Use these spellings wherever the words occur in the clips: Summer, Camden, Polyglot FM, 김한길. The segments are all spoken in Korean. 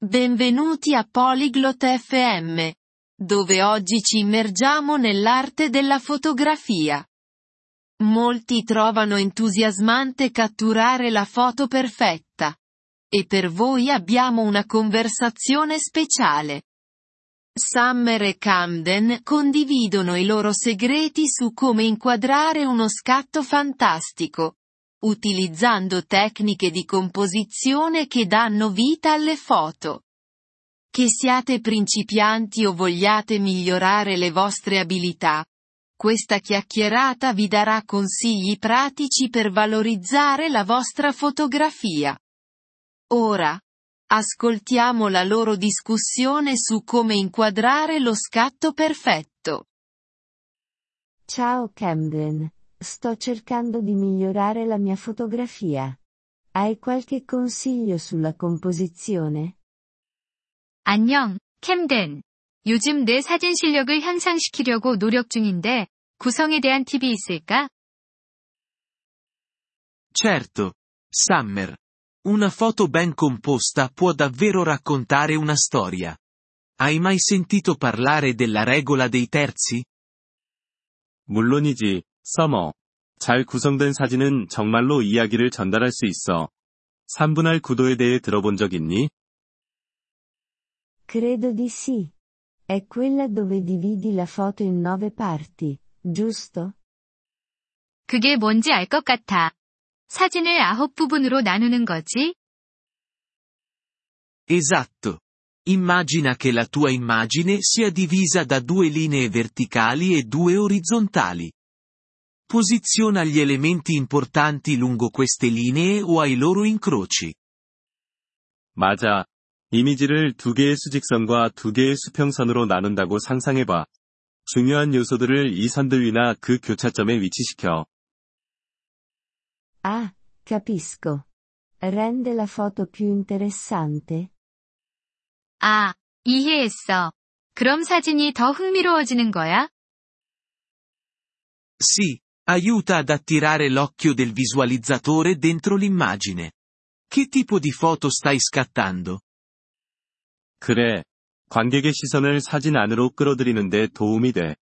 Benvenuti a Polyglot FM, dove oggi ci immergiamo nell'arte della fotografia. Molti trovano entusiasmante catturare la foto perfetta. E per voi abbiamo una conversazione speciale. Summer e Camden condividono i loro segreti su come inquadrare uno scatto fantastico, utilizzando tecniche di composizione che danno vita alle foto. Che siate principianti o vogliate migliorare le vostre abilità, questa chiacchierata vi darà consigli pratici per valorizzare la vostra fotografia. Ora, ascoltiamo la loro discussione su come inquadrare lo scatto perfetto. Ciao Camden, sto cercando di migliorare la mia fotografia. Hai qualche consiglio sulla composizione? 안녕, 캠든. 요즘 내 사진 실력을 향상시키려고 노력 중인데, 구성에 대한 팁이 있을까? Certo, Summer. Una foto ben composta può davvero raccontare una storia. Hai mai sentito parlare della regola dei terzi? 물론이지, Summer. 잘 구성된 사진은 정말로 이야기를 전달할 수 있어. 3분할 구도에 대해 들어본 적 있니? Credo di sì. È quella dove dividi la foto in 9 parti, giusto? 그게 뭔지 알 것 같아. 사진을 9 부분으로 나누는 거지? Esatto. Immagina che la tua immagine sia divisa da 2 linee verticali e 2 orizzontali. Posiziona gli elementi importanti lungo queste linee o ai loro incroci. 맞아. 이미지를 2개의 수직선과 2개의 수평선으로 나눈다고 상상해봐. 중요한 요소들을 이 선들 위나 그 교차점에 위치시켜. Ah, capisco. Rende la foto più interessante? Ah, 이해했어. 그럼 사진이 더 흥미로워지는 거야? Sì, aiuta ad attirare l'occhio del visualizzatore dentro l'immagine. Che tipo di foto stai scattando? 그래. 관객의 시선을 사진 안으로 끌어들이는 데 도움이 돼.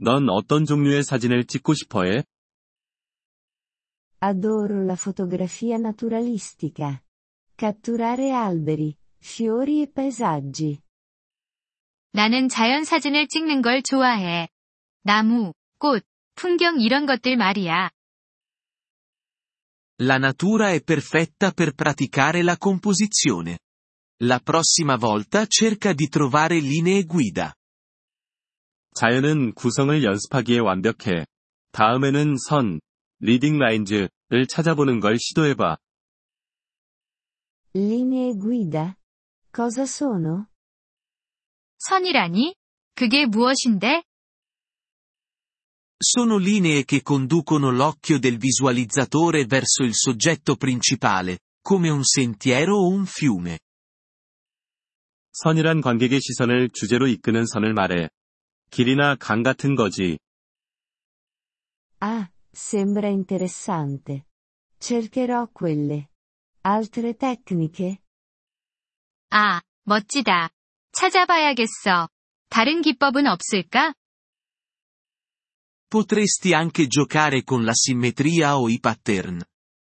넌 어떤 종류의 사진을 찍고 싶어 해? Adoro la fotografia naturalistica. Catturare alberi, fiori e paesaggi. 나는 자연 사진을 찍는 걸 좋아해. 나무, 꽃, 풍경 이런 것들 말이야. La natura è perfetta per praticare la composizione. La prossima volta cerca di trovare linee guida. 자연은 구성을 연습하기에 완벽해. 다음에는 선, 리딩 라인즈를 찾아보는 걸 시도해봐. Linee guida? Cosa sono? 선이라니? 그게 무엇인데? Sono linee che conducono l'occhio del visualizzatore verso il soggetto principale, come un sentiero o un fiume. 선이란 관객의 시선을 주제로 이끄는 선을 말해. 길이나 강 같은 거지. Ah, sembra interessante. Cercherò quelle. Altre tecniche? Ah, 멋지다. 찾아봐야겠어. 다른 기법은 없을까? Potresti anche giocare con la simmetria o i pattern.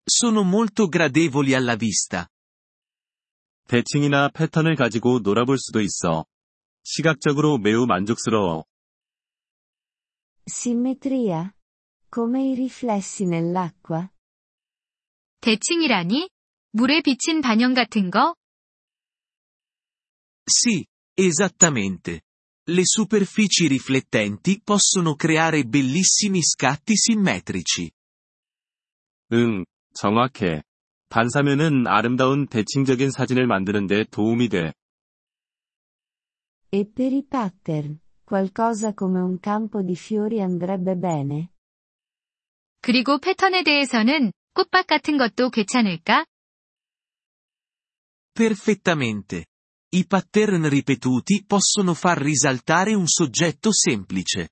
Sono molto gradevoli alla vista. 대칭이나 패턴을 가지고 놀아볼 수도 있어. 시각적으로 매우 만족스러워. Simmetria? Come i riflessi nell'acqua? 대칭이라니? 물에 비친 반영 같은 거? Sì, esattamente. Le superfici riflettenti possono creare bellissimi scatti simmetrici. 응, 정확해. 반사면은 아름다운 대칭적인 사진을 만드는 데 도움이 돼. E per i pattern, qualcosa come un campo di fiori andrebbe bene. 그리고 패턴에 대해서는 꽃밭 같은 것도 괜찮을까? Perfettamente. I pattern ripetuti possono far risaltare un soggetto semplice.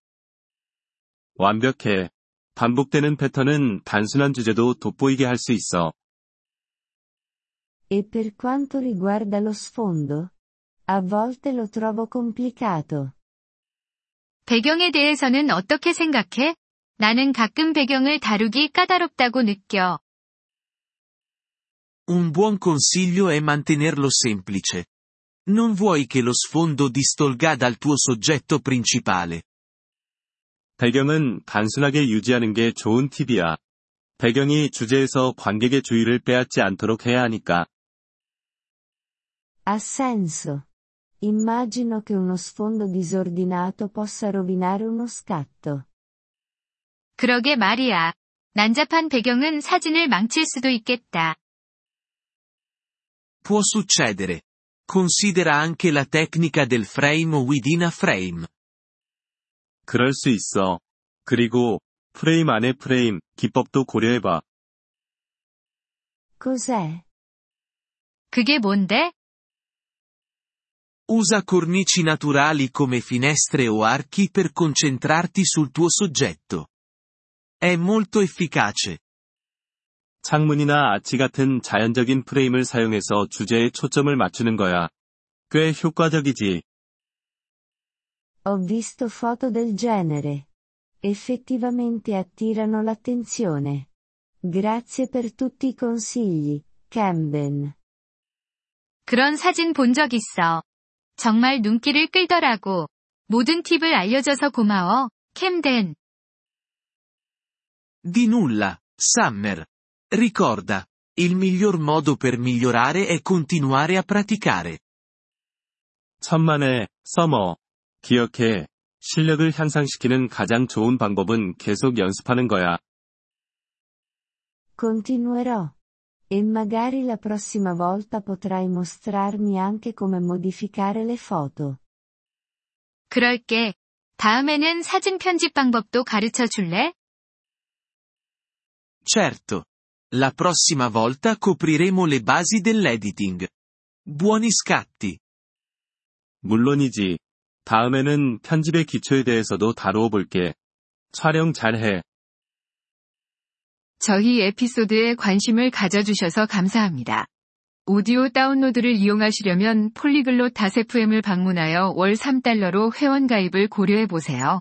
완벽해. 반복되는 패턴은 단순한 주제도 돋보이게 할 수 있어. E per quanto riguarda lo sfondo, a volte lo trovo complicato. 배경에 대해서는 어떻게 생각해? 나는 가끔 배경을 다루기 까다롭다고 느껴. Un buon consiglio è mantenerlo semplice. Non vuoi che lo sfondo distolga dal tuo soggetto principale. 배경은 단순하게 유지하는 게 좋은 팁이야. 배경이 주제에서 관객의 주의를 빼앗지 않도록 해야 하니까. Ha senso. Immagino che uno sfondo disordinato possa rovinare uno scatto. 그러게 말이야. 난잡한 배경은 사진을 망칠 수도 있겠다. Può succedere. Considera anche la tecnica del frame within a frame. 그럴 수 있어. 그리고 프레임 안에 프레임 기법도 고려해봐. Cos'è? 그게 뭔데? Usa cornici naturali come finestre o archi per concentrarti sul tuo soggetto. È molto efficace. 창문이나 아치 같은 자연적인 프레임을 사용해서 주제에 초점을 맞추는 거야. 꽤 효과적이지. Ho visto foto del genere. Effettivamente attirano l'attenzione. Grazie per tutti i consigli, Camden. 그런 사진 본 적 있어. 정말 눈길을 끌더라고. 모든 팁을 알려줘서 고마워, 캠덴. Di nulla, Summer. Ricorda, il miglior modo per migliorare è continuare a praticare. 천만에, 서머. 기억해. 실력을 향상시키는 가장 좋은 방법은 계속 연습하는 거야. Continuerò. E magari la prossima volta potrai mostrarmi anche come modificare le foto. 그럴게. 다음에는 사진 편집 방법도 가르쳐 줄래? Certo. La prossima volta copriremo le basi dell'editing. Buoni scatti. 물론이지. 다음에는 편집의 기초에 대해서도 다루어 볼게. 촬영 잘해. 저희 에피소드에 관심을 가져주셔서 감사합니다. 오디오 다운로드를 이용하시려면 폴리글롯 FM을 방문하여 월 $3로 회원가입을 고려해보세요.